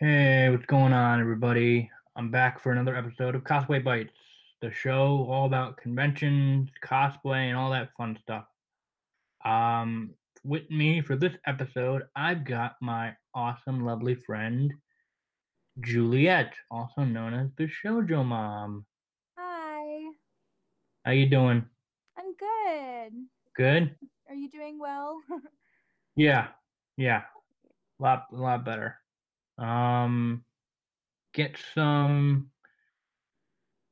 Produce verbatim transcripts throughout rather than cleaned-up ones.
Hey, what's going on, everybody? I'm back for another episode of Cosplay Bites, the show all about conventions, cosplay, and all that fun stuff. Um, with me for this episode, I've got my awesome, lovely friend, Juliet, also known as Bishoujo Mom. Hi. How you doing? I'm good. Good? Are you doing well? Yeah, yeah. A lot, a lot better. Um, get some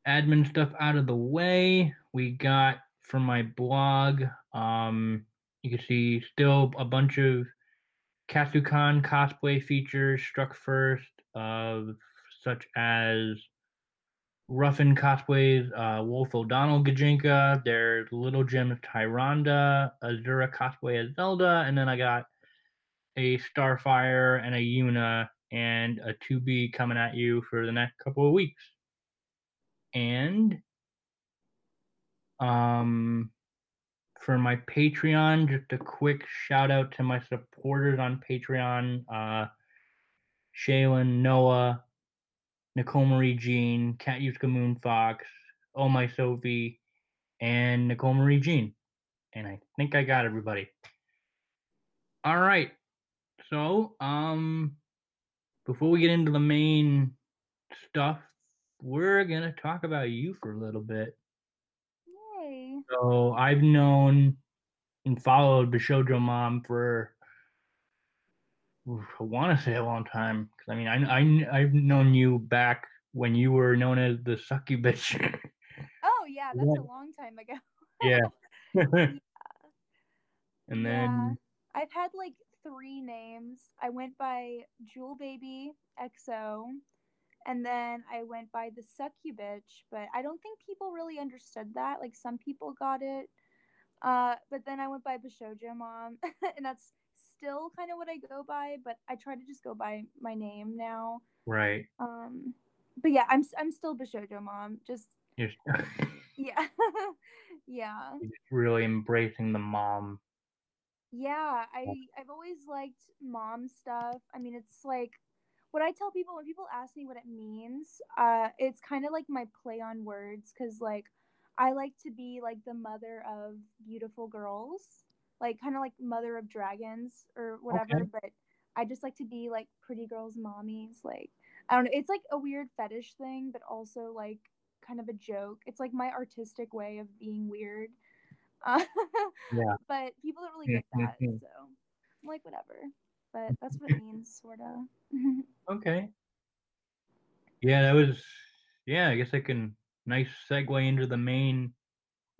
admin stuff out of the way. We got from my blog, um, you can see still a bunch of Katsukon cosplay features struck first, of uh, such as Ruffin cosplays, uh, Wolf O'Donnell Gajinka, there's Little Gem's Tyranda, Azura cosplay as Zelda, and then I got a Starfire and a Yuna and a two B coming at you for the next couple of weeks. And um, for my Patreon, just a quick shout out to my supporters on Patreon, uh, Shaylin, Noah, Nicole Marie Jean, Kat Yuska Moon Fox, Oh My Sophie, and Nicole Marie Jean. And I think I got everybody. All right. So, um... before we get into the main stuff, we're going to talk about you for a little bit. Yay. So I've known and followed Bishoujo Mom for, I want to say a long time. Because I mean, I, I, I've known you back when you were known as the Sucky Bitch. Oh, yeah. That's yeah. a long time ago. Yeah. yeah. And then... yeah. I've had like... three names. I went by Jewel Baby X O, and then I went by the Succubitch, but I don't think people really understood that. Like, some people got it, uh, but then I went by Bishoujo Mom, and that's still kind of what I go by, but I try to just go by my name now. Right. Um, but yeah, I'm I'm still Bishoujo Mom. Just You're... yeah, yeah. You're just really embracing the mom. Yeah, I, I've always liked mom stuff. I mean, it's like what I tell people when people ask me what it means, uh, it's kind of like my play on words, because like I like to be like the mother of beautiful girls, like kind of like mother of dragons or whatever. Okay. But I just like to be like pretty girls' mommies. Like, I don't know. It's like a weird fetish thing, but also like kind of a joke. It's like my artistic way of being weird. Uh, yeah. But people don't really get that, so I'm like, whatever. But that's what it means, sort of. Okay. Yeah, that was, yeah, I guess I can, nice segue into the main,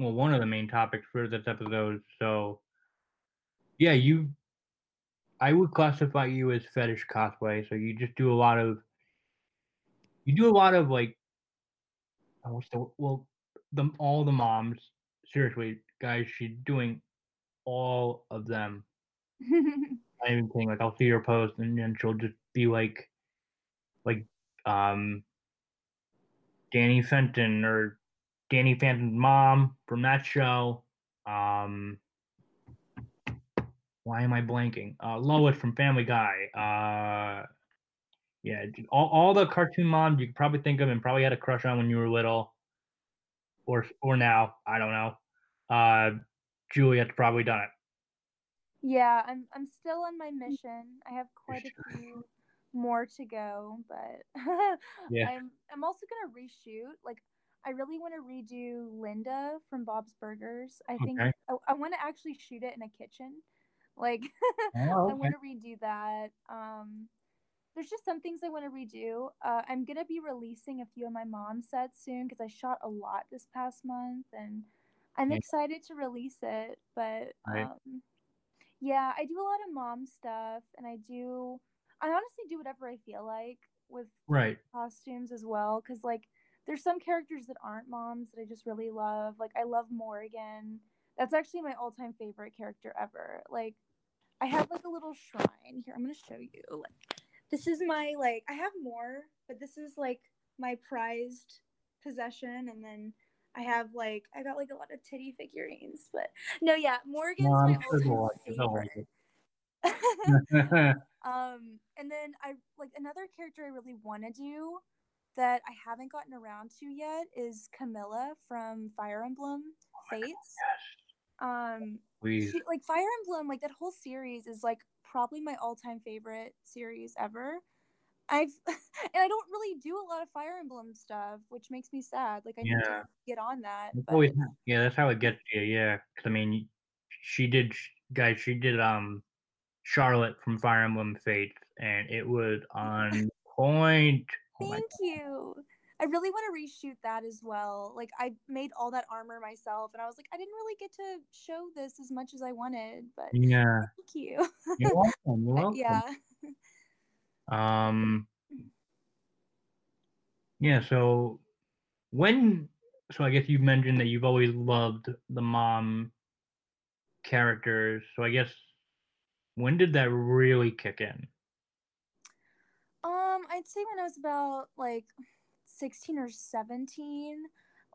well, one of the main topics for this episode. So, yeah, you, I would classify you as fetish cosplay, so you just do a lot of, you do a lot of, like, oh, so, well, the, all the moms, seriously, guys, she's doing all of them. I even think, like, I'll see her post, and then she'll just be like, like, um, Danny Fenton or Danny Fenton's mom from that show. Um, why am I blanking? Uh, Lois from Family Guy. Uh, yeah, all all the cartoon moms you could probably think of and probably had a crush on when you were little, or or now, I don't know. Uh, Juliet's probably done it. Yeah, I'm I'm still on my mission. I have quite a few more to go, but yeah. I'm I'm also gonna reshoot. Like, I really want to redo Linda from Bob's Burgers. I think okay. I, I want to actually shoot it in a kitchen. Like, oh, okay. I want to redo that. Um, there's just some things I want to redo. Uh, I'm gonna be releasing a few of my mom sets soon because I shot a lot this past month, and I'm excited to release it, but right. um, yeah, I do a lot of mom stuff, and I do, I honestly do whatever I feel like with right. costumes as well, because like there's some characters that aren't moms that I just really love. Like, I love Morrigan. That's actually my all-time favorite character ever. Like, I have like a little shrine here. I'm gonna show you. Like, this is my, like, I have more, but this is like my prized possession, and then I have, like, I got, like, a lot of titty figurines, but, no, yeah, Morgan's no, my old favorite. um, and then I, like, an, another character I really want to do that I haven't gotten around to yet is Camilla from Fire Emblem Fates. Oh um, Please. She, like Fire Emblem, like that whole series is like probably my all-time favorite series ever. I've and I don't really do a lot of Fire Emblem stuff, which makes me sad. Like I yeah. need to get on that. But... Always, yeah, that's how it gets you. Yeah, because I mean, she did, guys. She did um, Charlotte from Fire Emblem Fates, and it was on point. Oh, thank you. I really want to reshoot that as well. Like I made all that armor myself, and I was like, I didn't really get to show this as much as I wanted, but yeah, thank you. You're welcome. You're welcome. Yeah. Um. Yeah. So when? So I guess you mentioned that you've always loved the mom characters. So I guess when did that really kick in? Um, I'd say when I was about like sixteen or seventeen.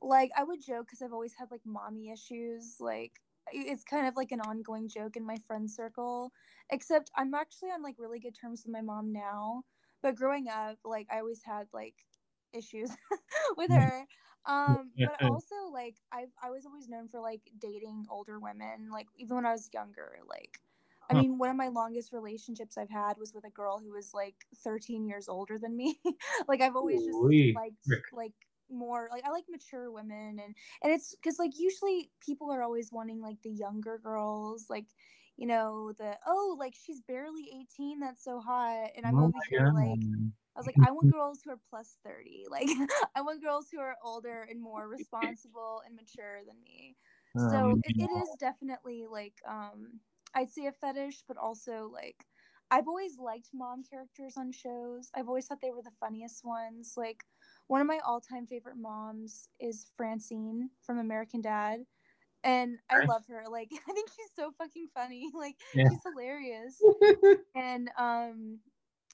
Like I would joke because I've always had like mommy issues. Like it's kind of like an ongoing joke in my friend circle, except I'm actually on like really good terms with my mom now, but growing up like I always had like issues with her. Um but also like I I was always known for like dating older women, like even when I was younger. Like I mean, one of my longest relationships I've had was with a girl who was like thirteen years older than me. Like I've always just liked like more like I like mature women, and and it's because like usually people are always wanting like the younger girls, like, you know, the oh like she's barely eighteen, that's so hot. And I'm oh over here like I was like I want girls who are plus thirty, like I want girls who are older and more responsible and mature than me. So um, it, it is definitely like um I'd say a fetish, but also like I've always liked mom characters on shows. I've always thought they were the funniest ones. Like one of my all-time favorite moms is Francine from American Dad, and I love her. Like I think she's so fucking funny. Like yeah. she's hilarious. And um,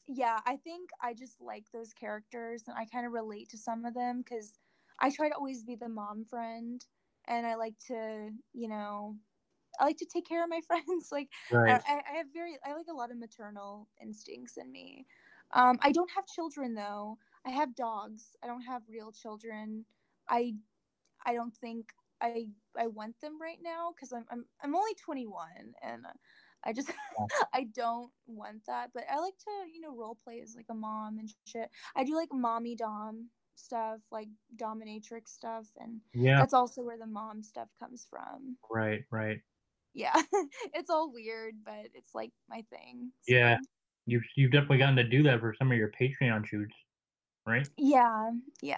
yeah, I think I just like those characters, and I kind of relate to some of them because I try to always be the mom friend, and I like to, you know, I like to take care of my friends. Like right. I, I have very, I like a lot of maternal instincts in me. Um, I don't have children though. I have dogs. I don't have real children. I, I don't think I I want them right now because I'm I'm I'm only twenty-one and I just I don't want that. But I like to, you know, role play as like a mom and shit. I do like mommy dom stuff, like dominatrix stuff, and yeah, that's also where the mom stuff comes from. Right, right. Yeah, it's all weird, but it's like my thing. So. Yeah, you've you've definitely gotten to do that for some of your Patreon shoots. Right? Yeah, yeah.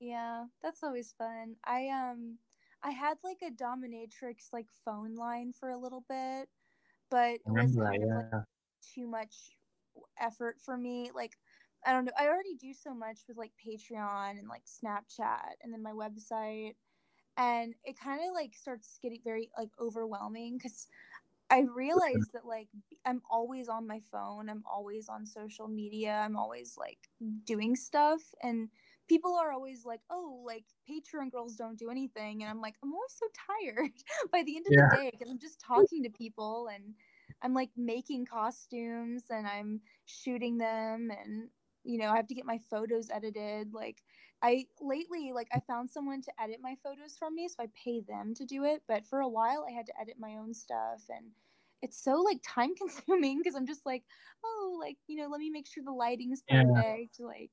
Yeah, that's always fun. I um I had like a dominatrix like phone line for a little bit, but it was kind that, of yeah. like too much effort for me. Like I don't know, I already do so much with like Patreon and like Snapchat and then my website, and it kind of like starts getting very like overwhelming because I realized that, like, I'm always on my phone. I'm always on social media. I'm always, like, doing stuff. And people are always like, oh, like, Patreon girls don't do anything. And I'm like, I'm always so tired by the end of yeah. the day because I'm just talking to people. And I'm, like, making costumes. And I'm shooting them. And, you know, I have to get my photos edited. Like, I lately, like, I found someone to edit my photos for me, so I pay them to do it. But for a while, I had to edit my own stuff, and it's so like time consuming because I'm just like, oh, like, you know, let me make sure the lighting's perfect. Yeah. Like,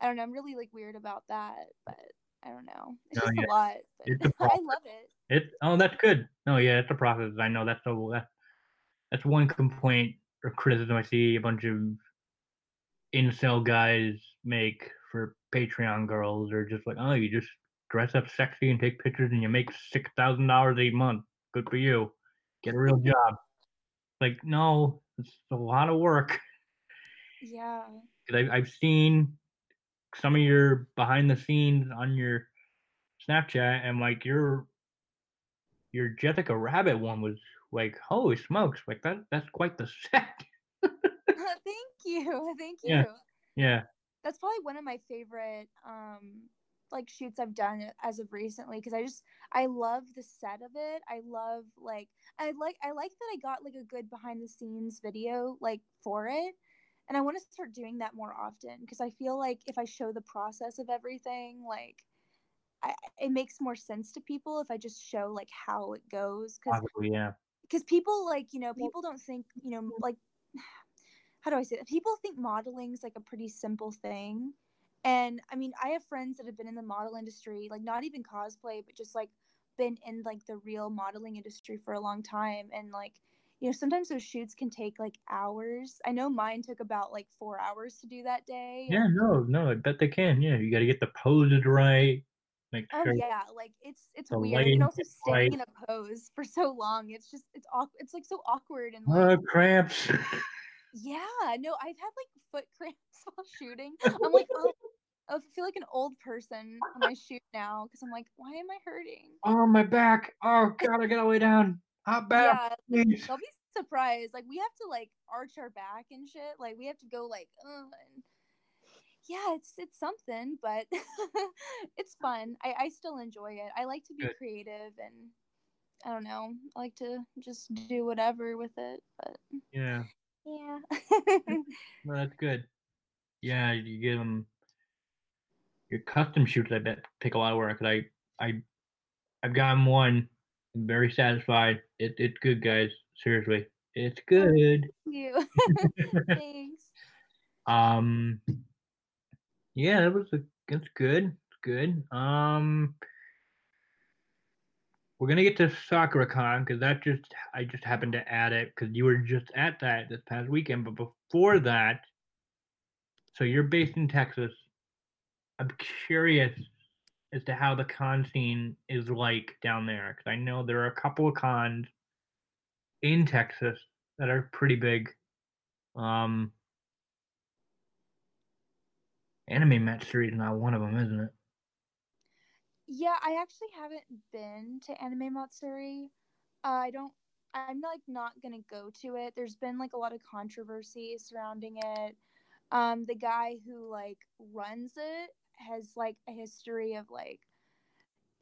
I don't know, I'm really like weird about that, but I don't know. It's no, just yeah. a lot. But it's a I love it. It's oh, that's good. No, yeah, it's a process. I know that's so that's that's one complaint or criticism I see a bunch of incel guys make for Patreon girls, are just like, oh, you just dress up sexy and take pictures and you make six thousand dollars a month. Good for you. Get a real job. Like, no, it's a lot of work. Yeah. I, I've seen some of your behind the scenes on your Snapchat, and like your your Jessica Rabbit one was like, holy smokes, like that that's quite the set. Thank you. Thank you. Yeah. Yeah. That's probably one of my favorite um, like shoots I've done as of recently because I just I love the set of it. I love like I like I like that I got like a good behind the scenes video like for it, And I want to start doing that more often, because I feel like if I show the process of everything, like, I, it makes more sense to people if I just show, like, how it goes. Cause, oh, yeah. Because people, like, you know, people don't think, you know, like, how do I say that? People think modeling's, like, a pretty simple thing. And, I mean, I have friends that have been in the model industry, like, not even cosplay, but just, like, been in, like, the real modeling industry for a long time. And, like, you know, sometimes those shoots can take, like, hours. I know mine took about, like, four hours to do that day. Yeah, no, no, I bet they can. Yeah, you got to get the poses right. Make oh, sure yeah, like, it's it's weird. And also staying in a pose for so long. It's just, it's, it's like, so awkward. And, like, oh, cramps. Yeah, no, I've had, like, foot cramps while shooting. I'm like, oh, I feel like an old person when I shoot now, because I'm like, why am I hurting? Oh, my back. Oh, God, I got to lay down. Hot back. Yeah, like, they'll be surprised. Like, we have to, like, arch our back and shit. Like, we have to go, like, uh, and yeah, it's it's something, but it's fun. I, I still enjoy it. I like to be Good. creative, and I don't know. I like to just do whatever with it. But yeah. Yeah. No, that's good. Yeah, you get them. Your custom shoots, I bet, take a lot of work. I, I, I've gotten one. I'm very satisfied. It, it's good, guys. Seriously, it's good. Oh, thank you. Thanks. Um. Yeah, that was a, it's good. It's good. Um. We're gonna get to SakuraCon, because that just I just happened to add it, because you were just at that this past weekend. But before that, so you're based in Texas. I'm curious as to how the con scene is like down there, because I know there are a couple of cons in Texas that are pretty big. Um, Anime Matsuri is not one of them, isn't it? Yeah, I actually haven't been to Anime Matsuri. Uh, I don't, I'm like not going to go to it. There's been like a lot of controversy surrounding it. Um, the guy who like runs it has like a history of like,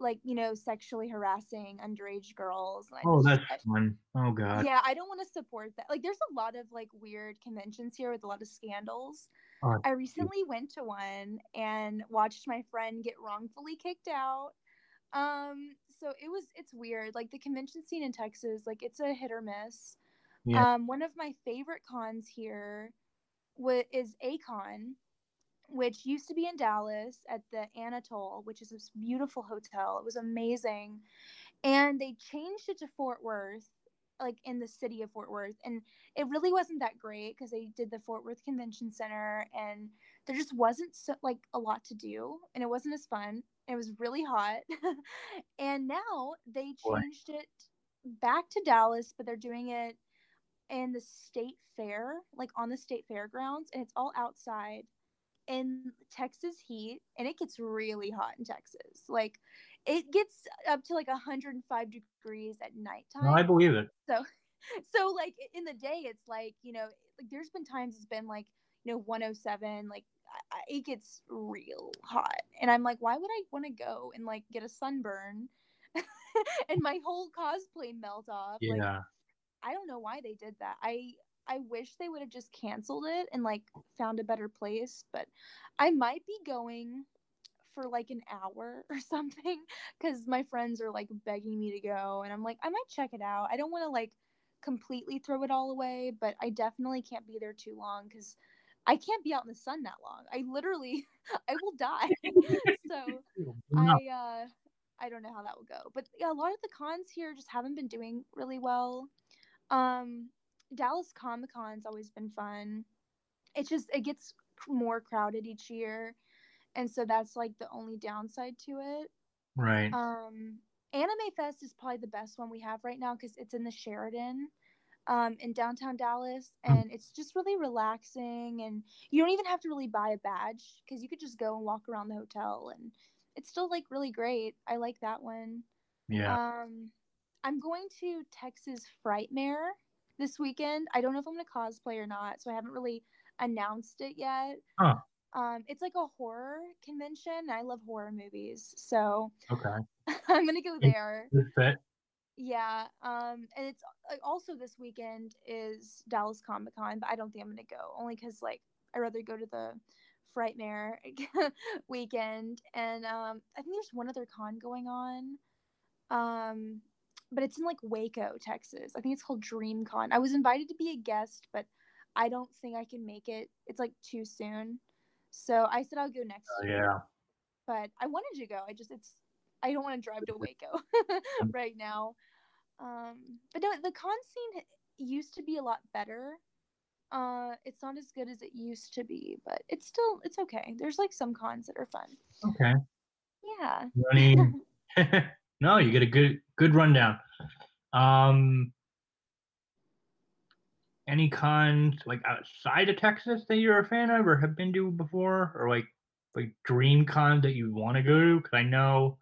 like, you know, sexually harassing underage girls. Like, oh, that's I, fun. Oh God. Yeah. I don't want to support that. Like, there's a lot of like weird conventions here with a lot of scandals. Oh, I recently geez. went to one and watched my friend get wrongfully kicked out. Um, so it was, it's weird. Like the convention scene in Texas, like it's a hit or miss. Yeah. Um, one of my favorite cons here w- is Acon, which used to be in Dallas at the Anatole, which is this beautiful hotel. It was amazing. And they changed it to Fort Worth, like in the city of Fort Worth. And it really wasn't that great, because they did the Fort Worth Convention Center and there just wasn't so, like a lot to do, and it wasn't as fun. It was really hot. And now they changed it back to Dallas, but they're doing it in the state fair, like on the state fairgrounds, and it's all outside in Texas heat, and it gets really hot in Texas. Like it gets up to like one hundred five degrees at nighttime. No, I believe it. So, so like in the day, it's like, you know, like there's been times it's been like, you know, one oh seven. Like I, I, it gets real hot, and I'm like, why would I want to go and like get a sunburn and my whole cosplay melt off? Yeah. Like, I don't know why they did that. I. I wish they would have just canceled it and like found a better place, but I might be going for like an hour or something, because my friends are like begging me to go, and I'm like, I might check it out. I don't want to like completely throw it all away, but I definitely can't be there too long, because I can't be out in the sun that long. I literally, I will die. So I, uh, I don't know how that will go, but yeah, a lot of the cons here just haven't been doing really well. Um, Dallas Comic-Con's always been fun. It just it gets more crowded each year, and so that's like the only downside to it. Right. Um, Anime Fest is probably the best one we have right now, because it's in the Sheridan, um, in downtown Dallas, and it's just really relaxing, and you don't even have to really buy a badge, because you could just go and walk around the hotel, and it's still like really great. I like that one. Yeah. Um, I'm going to Texas Frightmare this weekend. I don't know if I'm going to cosplay or not, so I haven't really announced it yet. Huh. Um, it's like a horror convention. I love horror movies, so okay. I'm going to go there. Is that? Yeah, um, and it's like also this weekend is Dallas Comic-Con, but I don't think I'm gonna go only because like I'd rather go to the Frightmare weekend, and um, I think there's one other con going on, um, but it's in like Waco, Texas. I think it's called DreamCon. I was invited to be a guest, but I don't think I can make it. It's like too soon, so I said I'll go next uh, year. Yeah, but I wanted to go. I just it's. I don't want to drive to Waco right now. Um, but no, the con scene used to be a lot better. Uh, it's not as good as it used to be, but it's still, it's okay. There's like some cons that are fun. Okay. Yeah. Running... no, you get a good, good rundown. Um, any cons like outside of Texas that you're a fan of or have been to before, or like, like dream cons that you want to go to? Cause I know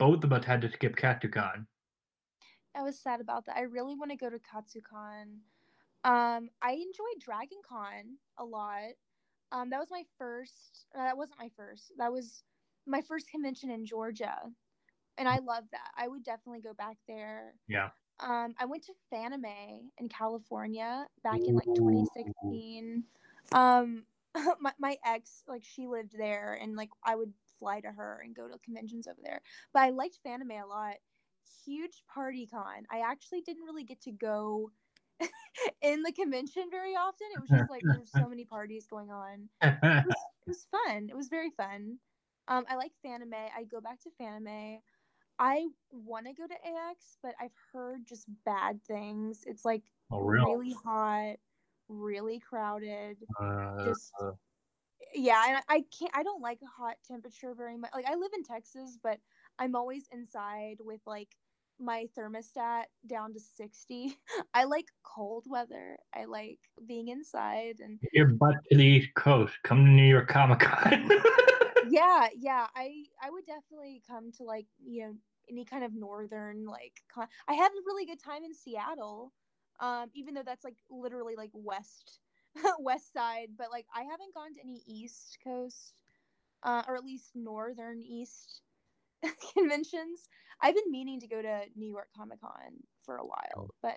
both of us had to skip Katsukon. I was sad about that. I really want to go to Katsukon. Um, I enjoyed DragonCon a lot. Um, that was my first. Uh, that wasn't my first. That was my first convention in Georgia, and I love that. I would definitely go back there. Yeah. Um, I went to FANIME in California back in like twenty sixteen. Um, my my ex, like she lived there, and like I would fly to her and go to conventions over there. But I liked FANIME a lot. Huge party con. I actually didn't really get to go in the convention very often. It was just like there's so many parties going on. It was, it was fun. It was very fun. Um, I like FANIME. I'd go back to FANIME. I want to go to A X, but I've heard just bad things. It's like oh, real? really hot, really crowded. Uh, just uh... Yeah, I, I can't. I don't like hot temperature very much. Like I live in Texas, but I'm always inside with like my thermostat down to sixty. I like cold weather. I like being inside. And your butt to the East Coast. Come to New York Comic Con. yeah, yeah. I I would definitely come to like you know any kind of northern like con. I had a really good time in Seattle, um, even though that's like literally like west. West side, but like I haven't gone to any East Coast uh, or at least Northern East conventions. I've been meaning to go to New York Comic Con for a while, but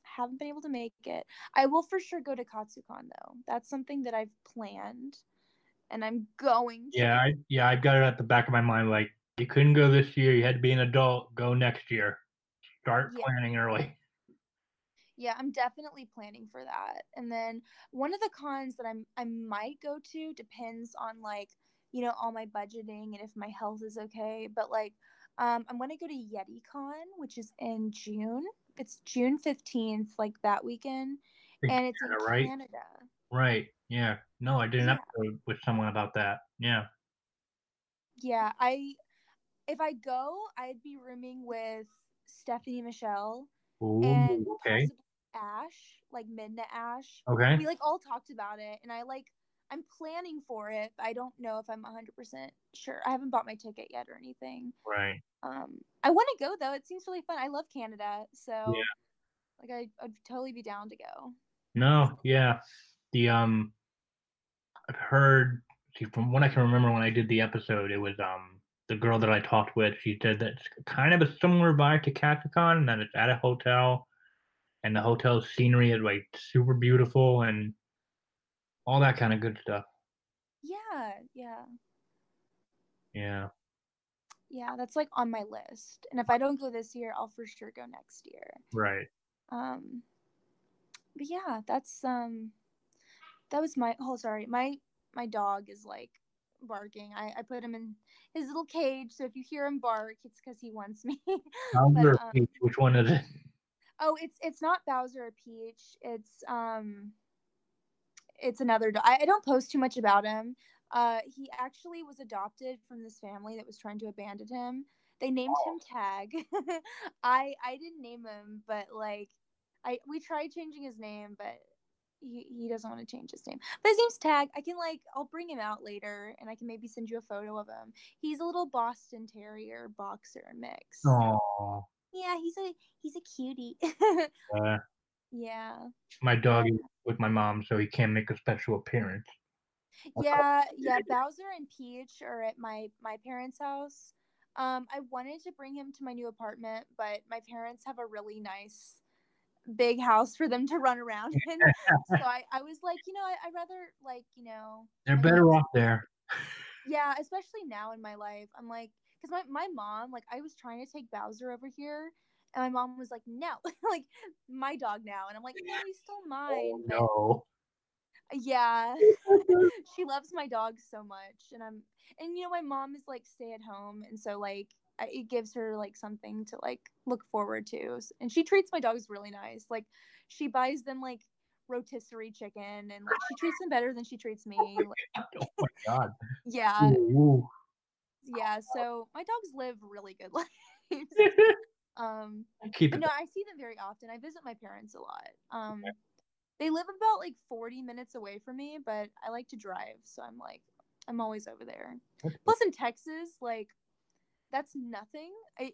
haven't been able to make it. I will for sure go to Katsukon though. That's something that I've planned, and I'm going to. Yeah, I, yeah, I've got it at the back of my mind. Like you couldn't go this year; you had to be an adult. Go next year. Start yeah. planning early. Yeah, I'm definitely planning for that. And then one of the cons that I'm I might go to depends on like, you know, all my budgeting and if my health is okay. But like, um, I'm gonna go to YetiCon, which is in June. It's June fifteenth, like that weekend, and it's in right? Canada. Right. Yeah. No, I did an yeah. episode with someone about that. Yeah. Yeah. I if I go, I'd be rooming with Stephanie Michelle Ooh, and okay. Ash, like Midna Ash. Okay. We like all talked about it, and I like I'm planning for it, but I don't know if I'm one hundred percent sure. I haven't bought my ticket yet or anything. Right. Um, I want to go though. It seems really fun. I love Canada, so yeah. like I, I'd totally be down to go. No, yeah. The um, I've heard see, from what I can remember when I did the episode, it was um. the girl that I talked with, she said that it's kind of a similar vibe to Katsukon, and that it's at a hotel, and the hotel scenery is like super beautiful and all that kind of good stuff. Yeah, yeah, yeah, yeah. That's like on my list, and if I don't go this year, I'll for sure go next year. Right. Um. But yeah, that's um. That was my. Oh, sorry. My my dog is like. barking. I, I put him in his little cage, so if you hear him bark, it's because he wants me. Bowser but, um, Peach, which one is it? Oh, it's it's not Bowser or Peach. It's um, it's another dog. I, I don't post too much about him. Uh, he actually was adopted from this family that was trying to abandon him. They named oh. him Tag. I I didn't name him, but like I we tried changing his name, but. He, he doesn't want to change his name. But his name's Tag. I can, like, I'll bring him out later, and I can maybe send you a photo of him. He's a little Boston Terrier boxer mix. Aww. Yeah, he's a he's a cutie. uh, yeah. My dog is with my mom, so he can't make a special appearance. Yeah, yeah. Bowser and Peach are at my, my parents' house. Um, I wanted to bring him to my new apartment, but my parents have a really nice big house for them to run around in. So I, I was like, you know, I, I'd rather, like, you know. They're I better off there. Yeah, especially now in my life. I'm like, because my, my mom, like, I was trying to take Bowser over here, and my mom was like, no, like, my dog now. And I'm like, no, he's still mine. Oh, no. Yeah. She loves my dog so much. And I'm, and you know, my mom is like stay at home. And so like, I, it gives her like something to like look forward to. And she treats my dogs really nice. Like she buys them like rotisserie chicken and like she treats them better than she treats me. Like, oh my God. Yeah. Ooh. Yeah. So my dogs live really good lives. um, Keep it no, up. I see them very often. I visit my parents a lot. Um, okay. They live about, like, forty minutes away from me, but I like to drive, so I'm, like, I'm always over there. Plus, in Texas, like, that's nothing. I,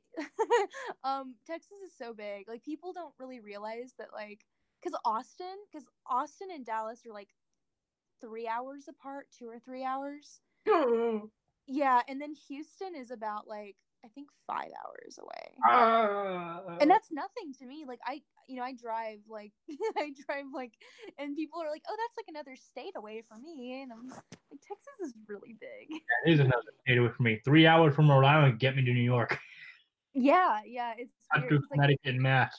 um, Texas is so big. Like, people don't really realize that, like, because Austin, because Austin and Dallas are, like, three hours apart, two or three hours. Yeah, and then Houston is about, like, I think five hours away. Uh, and that's nothing to me. Like, I, you know, I drive, like, I drive, like, and people are like, oh, that's, like, another state away from me. And I'm like, Texas is really big. That is another state away from me. Three hours from Rhode Island, get me to New York. Yeah, yeah. It's I'm through Connecticut and Mass.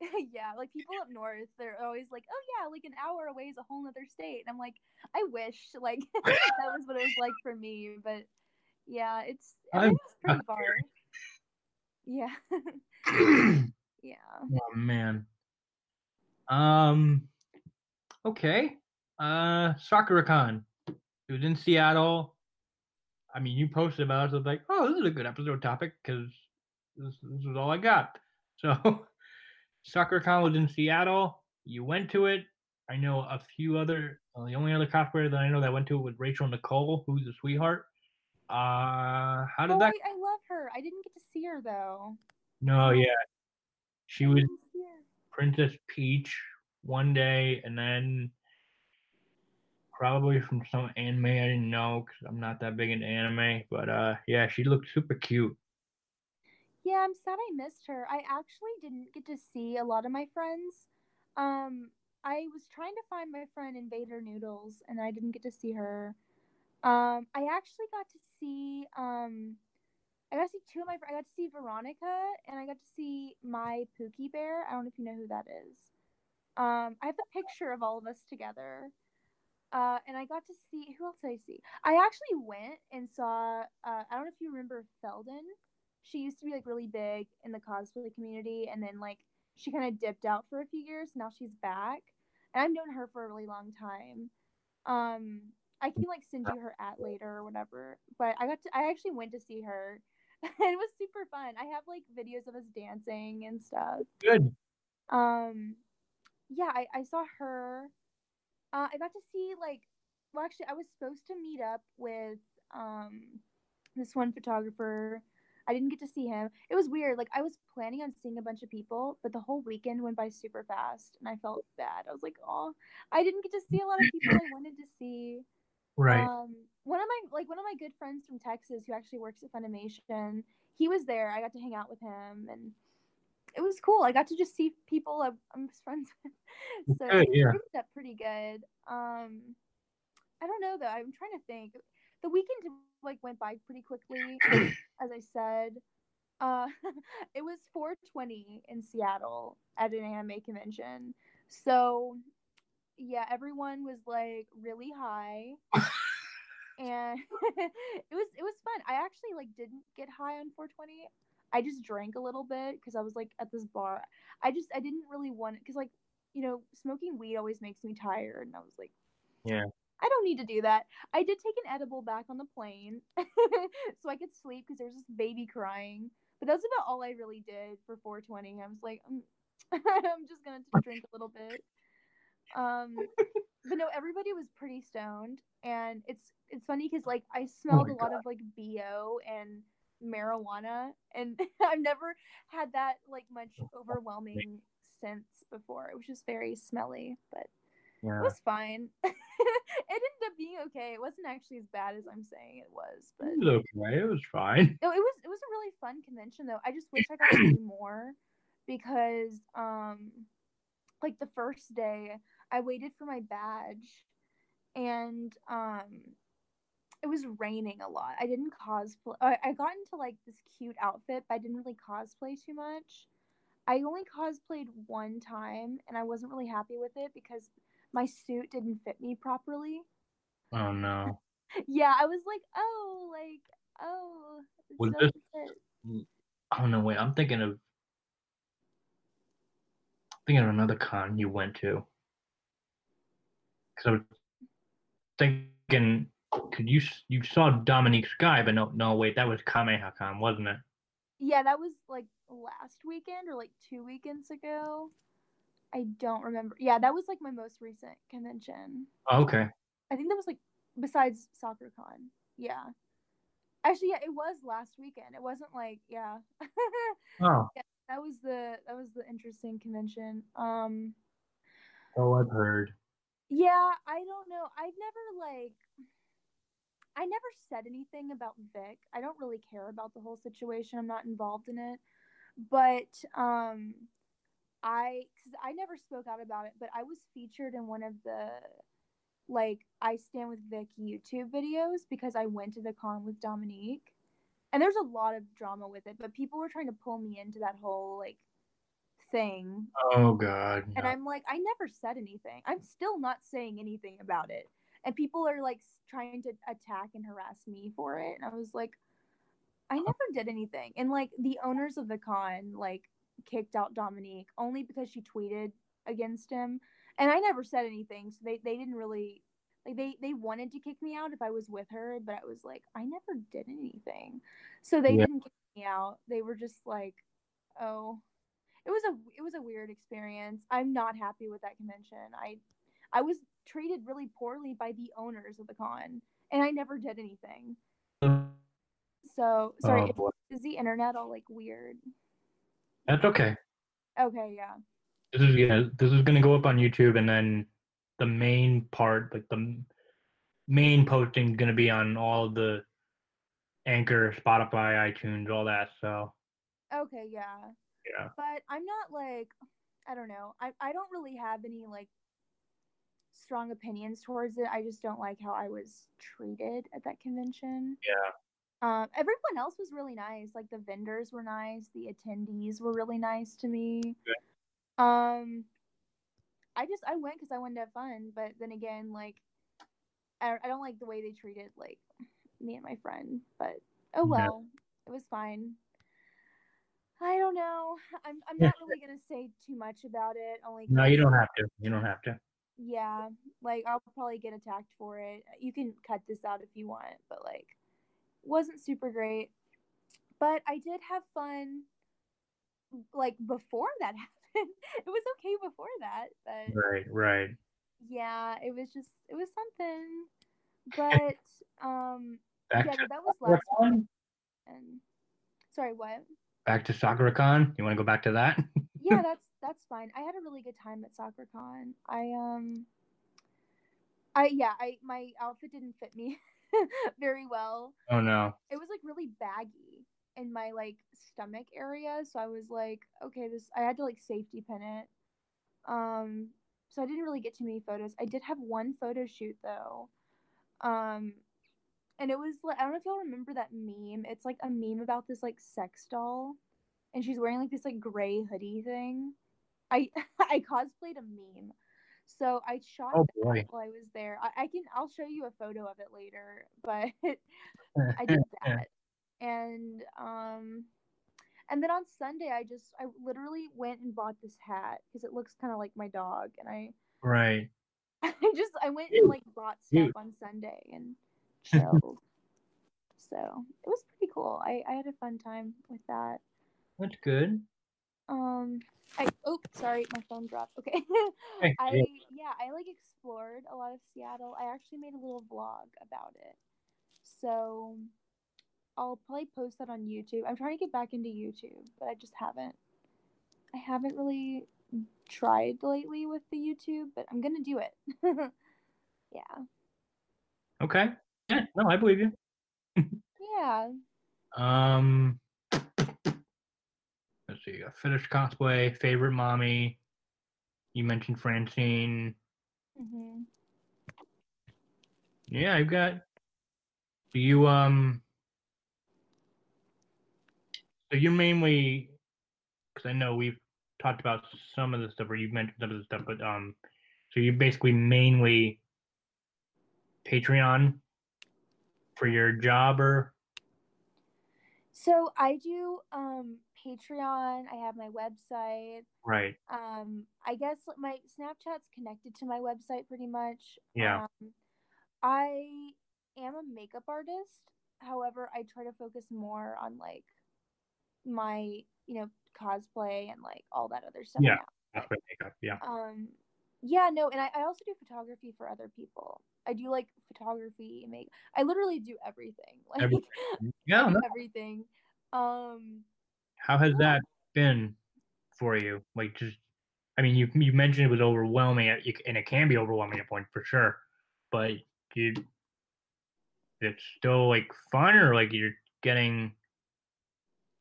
Yeah, like, people up north, they're always like, oh, yeah, like, an hour away is a whole other state. And I'm like, I wish, like, that was what it was like for me, but. Yeah, it's I think it's pretty far. Yeah. Yeah. Oh man. Um okay. Uh SakuraCon. It was in Seattle. I mean, you posted about it, so I was like, oh, this is a good episode topic because this this was all I got. So SakuraCon was in Seattle. You went to it. I know a few other uh, the only other cosplayer that I know that went to it was Rachel Nicole, who's a sweetheart. Uh, how did oh, that? Wait, I love her. I didn't get to see her though. No, yeah, she was Princess Peach one day, and then probably from some anime I didn't know because I'm not that big into anime. But uh, yeah, she looked super cute. Yeah, I'm sad I missed her. I actually didn't get to see a lot of my friends. Um, I was trying to find my friend Invader Noodles, and I didn't get to see her. Um, I actually got to see, um, I got to see two of my, I got to see Veronica, and I got to see my Pookie Bear. I don't know if you know who that is. Um, I have a picture of all of us together. Uh, and I got to see, who else did I see? I actually went and saw, uh, I don't know if you remember Felden. She used to be, like, really big in the cosplay community, and then, like, she kind of dipped out for a few years. Now she's back, and I've known her for a really long time. Um... I can, like, send you her at later or whatever. But I got to, I actually went to see her. It was super fun. I have, like, videos of us dancing and stuff. Good. Um, yeah, I, I saw her. Uh, I got to see, like, well, actually, I was supposed to meet up with um this one photographer. I didn't get to see him. It was weird. Like, I was planning on seeing a bunch of people, but the whole weekend went by super fast, and I felt bad. I was like, oh, I didn't get to see a lot of people I wanted to see. Right. Um, one of my like one of my good friends from Texas who actually works at Funimation, he was there. I got to hang out with him, and it was cool. I got to just see people I'm, I'm friends with, so oh, yeah. I did that pretty good. Um, I don't know though. I'm trying to think. The weekend like went by pretty quickly, as I said. Uh, it was four twenty in Seattle at an anime convention, so. Yeah, everyone was like really high, and it was it was fun. I actually like didn't get high on four twenty. I just drank a little bit because I was like at this bar. I just I didn't really want it because like you know smoking weed always makes me tired, and I was like, yeah, I don't need to do that. I did take an edible back on the plane so I could sleep because there was this baby crying. But that's about all I really did for four twenty. I was like, I'm, I'm just gonna drink a little bit. Um, but no, everybody was pretty stoned, and it's it's funny because like I smelled oh a lot God. of like B O and marijuana, and I've never had that like much overwhelming scent before. It was just very smelly, but yeah. It was fine. It ended up being okay. It wasn't actually as bad as I'm saying it was, but it was okay. It was fine. No, it was it was a really fun convention though. I just wish I got to do more because um like the first day I waited for my badge and um it was raining a lot. I didn't cosplay. I got into like this cute outfit, but I didn't really cosplay too much. I only cosplayed one time and I wasn't really happy with it because my suit didn't fit me properly. Oh no. Yeah, I was like, oh, like, oh. Was so this... Oh no, wait, I'm thinking of I'm thinking of another con you went to. Cause I was thinking, cause you you saw Dominique's guy, but no, no, wait, that was Kamehakan, wasn't it? Yeah, that was like last weekend or like two weekends ago. I don't remember. Yeah, that was like my most recent convention. Oh, okay. I think that was like besides SakuraCon. Yeah. Actually, yeah, it was last weekend. It wasn't like yeah. Oh. Yeah, that was the that was the interesting convention. Um. Oh, I've heard. Yeah, I don't know. I've never like. I never said anything about Vic. I don't really care about the whole situation. I'm not involved in it. But um, I, cause I never spoke out about it, but I was featured in one of the, like, I Stand With Vic YouTube videos because I went to the con with Dominique. And there's a lot of drama with it, but people were trying to pull me into that whole, like, thing. Oh, God. No. And I'm like, I never said anything. I'm still not saying anything about it. And people are, like, trying to attack and harass me for it. And I was like, I never did anything. And, like, the owners of the con, like, kicked out Dominique only because she tweeted against him. And I never said anything. So they, they didn't really, like, they, they wanted to kick me out if I was with her. But I was like, I never did anything. So they yeah. didn't kick me out. They were just like, oh. It was a, it was a weird experience. I'm not happy with that convention. I, I was... treated really poorly by the owners of the con, and I never did anything. So sorry, oh, is the internet all like weird? That's okay. Okay, yeah. This is yeah. This is gonna go up on YouTube, and then the main part, like the main posting, is gonna be on all the Anchor, Spotify, iTunes, all that. So. Okay. Yeah. Yeah. But I'm not like I don't know. I I don't really have any like. Strong opinions towards it. I just don't like how I was treated at that convention. Yeah. Um, everyone else was really nice. Like the vendors were nice. The attendees were really nice to me. Yeah. Um, I just I went because I wanted to have fun. But then again, like I, I don't like the way they treated like me and my friend. But oh well, yeah. It was fine. I don't know. I'm I'm not really gonna say too much about it. Only no, you don't have to. You don't have to. Yeah, like I'll probably get attacked for it. You can cut this out if you want, but like wasn't super great. But I did have fun like before that happened. It was okay before that. But right, right. Yeah, it was just it was something. But um Back yeah, to that was last week. And sorry, what? Back to SakuraCon. You want to go back to that? Yeah, that's that's fine. I had a really good time at SakuraCon. I um, I yeah, I my outfit didn't fit me very well. Oh no! It was like really baggy in my like stomach area, so I was like, okay, this. I had to like safety pin it. Um, so I didn't really get too many photos. I did have one photo shoot though. Um, and it was like I don't know if y'all remember that meme. It's like a meme about this like sex doll. And she's wearing like this like gray hoodie thing. I I cosplayed a meme, so I shot oh, that while I was there. I, I can I'll show you a photo of it later, but I did that. And um, and then on Sunday I just I literally went and bought this hat because it looks kind of like my dog, and I right. I just I went and like bought stuff Ew. on Sunday and chilled. So it was pretty cool. I I had a fun time with that. That's good. Um, I oh sorry, my phone dropped. Okay, I yeah, I like explored a lot of Seattle. I actually made a little vlog about it, so I'll probably post that on YouTube. I'm trying to get back into YouTube, but I just haven't. I haven't really tried lately with the YouTube, but I'm gonna do it. Yeah. Okay. Yeah, no, I believe you. Yeah. Um, let's see. You got finished cosplay, favorite mommy. You mentioned Francine. Mm-hmm. Yeah, I've got. Do you um? So you mainly, because I know we've talked about some of the stuff, or you've mentioned some of the stuff, but um, so you basically mainly Patreon for your job, or? So I do um Patreon. I have my website. Right. Um, I guess my Snapchat's connected to my website pretty much. Yeah. Um, I am a makeup artist. However, I try to focus more on like my, you know, cosplay and like all that other stuff. Yeah. Cosplay, makeup. Yeah. Um, yeah, no, and I, I also do photography for other people. I do like photography, make I literally do everything. Like everything. Yeah. I do no. everything. Um How has yeah. that been for you? Like just I mean you you mentioned it was overwhelming and it can be overwhelming at points for sure. But you, it's still like fun, or like you're getting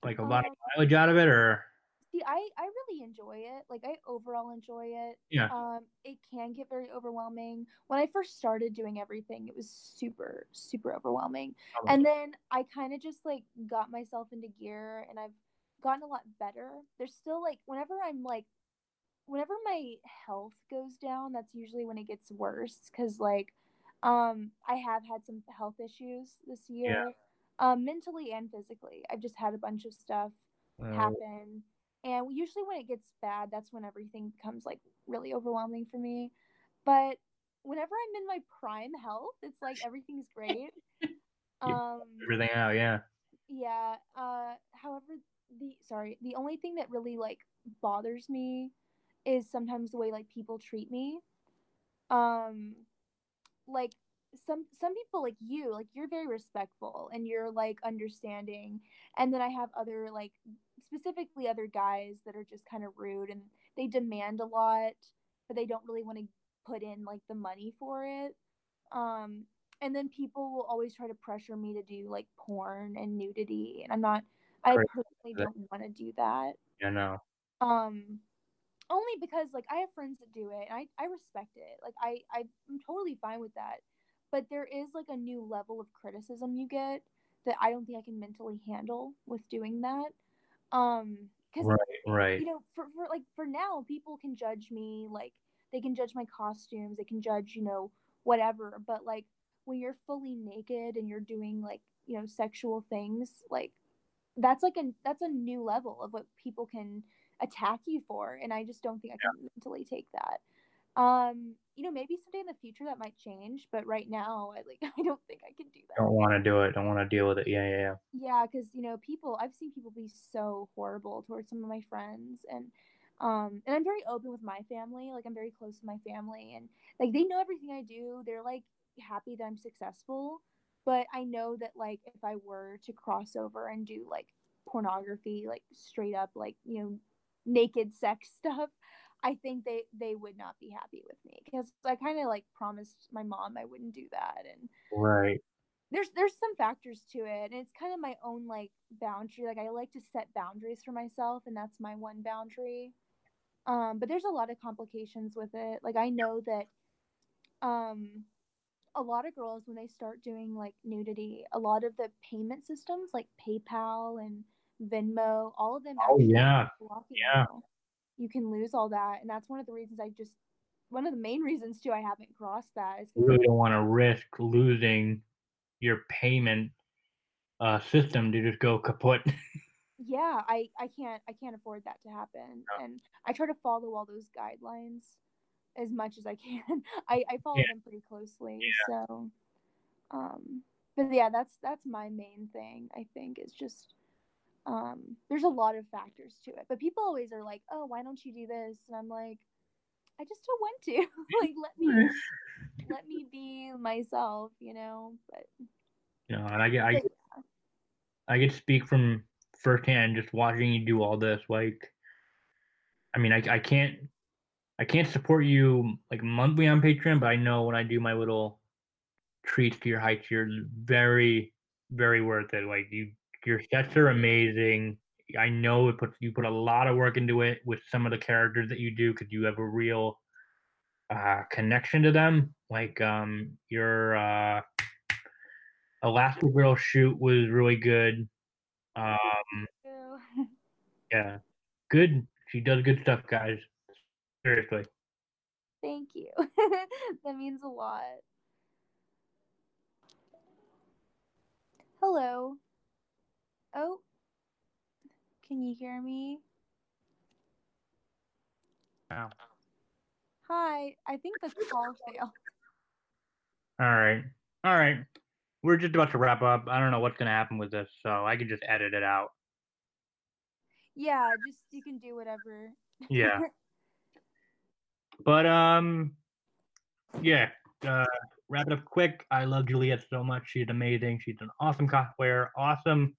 like a um, lot of mileage out of it, or see, I, I really enjoy it. Like I overall enjoy it. Yeah. Um, it can get very overwhelming. When I first started doing everything, it was super super overwhelming, oh. and then I kind of just like got myself into gear, and I've gotten a lot better. There's still like whenever I'm like. Whenever my health goes down, that's usually when it gets worse. Cause like, um, I have had some health issues this year, yeah. um, mentally and physically. I've just had a bunch of stuff uh, happen, and usually when it gets bad, that's when everything becomes like really overwhelming for me. But whenever I'm in my prime health, it's like everything's great. um, everything out, yeah. Yeah. Uh, however, the sorry, the only thing that really like bothers me is sometimes the way like people treat me. Um, like some some people like you, like you're very respectful and you're like understanding. And then I have other like specifically other guys that are just kind of rude, and they demand a lot, but they don't really want to put in like the money for it. Um, and then people will always try to pressure me to do like porn and nudity, and I'm not. I right. personally don't want to do that. Yeah, no. Um. Only because, like, I have friends that do it, and I, I respect it. Like, I, I'm totally fine with that. But there is, like, a new level of criticism you get that I don't think I can mentally handle with doing that. Um, cause, right, right. You know, for, for, like, for now, people can judge me. Like, they can judge my costumes. They can judge, you know, whatever. But, like, when you're fully naked and you're doing, like, you know, sexual things, like, that's, like, a, that's a new level of what people can attack you for, and I just don't think I can yeah. mentally take that. Um, you know, maybe someday in the future that might change, but right now, I like I don't think I can do that. Don't want to do it. Don't want to deal with it. Yeah, yeah, yeah. Yeah, because you know, people. I've seen people be so horrible towards some of my friends, and um, and I'm very open with my family. Like I'm very close to my family, and like they know everything I do. They're like happy that I'm successful, but I know that like if I were to cross over and do like pornography, like straight up, like you know. naked sex stuff, I think they they would not be happy with me, because I kind of like promised my mom I wouldn't do that, and right there's there's some factors to it, and it's kind of my own like boundary. Like I like to set boundaries for myself, and that's my one boundary. Um but there's a lot of complications with it. Like I know that um a lot of girls, when they start doing like nudity, a lot of the payment systems like PayPal and Venmo, all of them. Oh yeah, yeah. Now. You can lose all that, and that's one of the reasons I just. One of the main reasons too I haven't crossed that is. You really don't want to risk losing your payment uh, system to just go kaput. Yeah, I, I can't I can't afford that to happen, no. And I try to follow all those guidelines as much as I can. I, I follow yeah. them pretty closely, yeah. so. Um, but yeah, that's that's my main thing. I think is just. Um, there's a lot of factors to it, but people always are like, "Oh, why don't you do this?" And I'm like, "I just don't want to. Like, let me, let me be myself, you know." But you know, and I get, I, yeah. I get to speak from firsthand just watching you do all this. Like, I mean, I, I can't, I can't support you like monthly on Patreon, but I know when I do my little treats for your high tier. Very, very worth it. Like you, your sets are amazing. I know it puts you put a lot of work into it with some of the characters that you do because you have a real uh, connection to them. Like um, your uh, Elastigirl shoot was really good. Um, yeah, good. She does good stuff, guys. Seriously. Thank you. That means a lot. Hello. Oh. Can you hear me? Oh. Hi. I think the call failed. All right. All right. We're just about to wrap up. I don't know what's going to happen with this, so I could just edit it out. Yeah, just you can do whatever. Yeah. But, um, yeah, uh, wrap it up quick. I love Juliet so much. She's amazing. She's an awesome cosplayer. Awesome.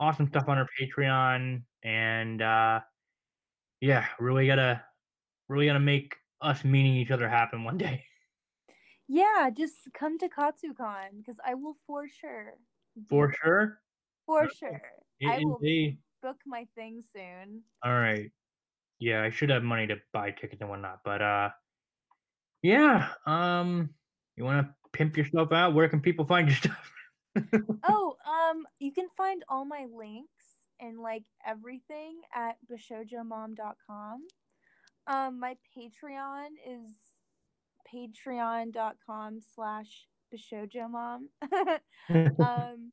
Awesome stuff on her Patreon, and uh, yeah, really gotta, really gotta make us meeting each other happen one day. Yeah, just come to Katsukon because I will for sure. For sure. For no, sure, it, I will they, book my thing soon. All right. Yeah, I should have money to buy tickets and whatnot, but uh, yeah. Um, you want to pimp yourself out? Where can people find your stuff? oh, um, you can find all my links and like everything at bishoujo mom dot com. Um, my Patreon is patreon dot com slash bishoujo mom. um,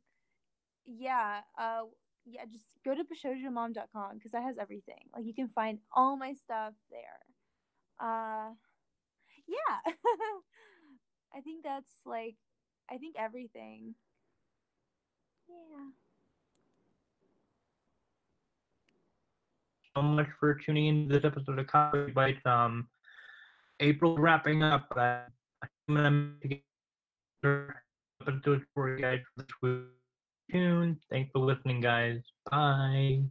yeah, uh, yeah, just go to bishoujo mom dot com because that has everything. Like you can find all my stuff there. Uh, yeah, I think that's like, I think everything. Yeah. So much for tuning in to this episode of Coffee Bites. Um, April wrapping up. Uh, I'm going to get episodes for you guys this week. Thanks for listening, guys. Bye.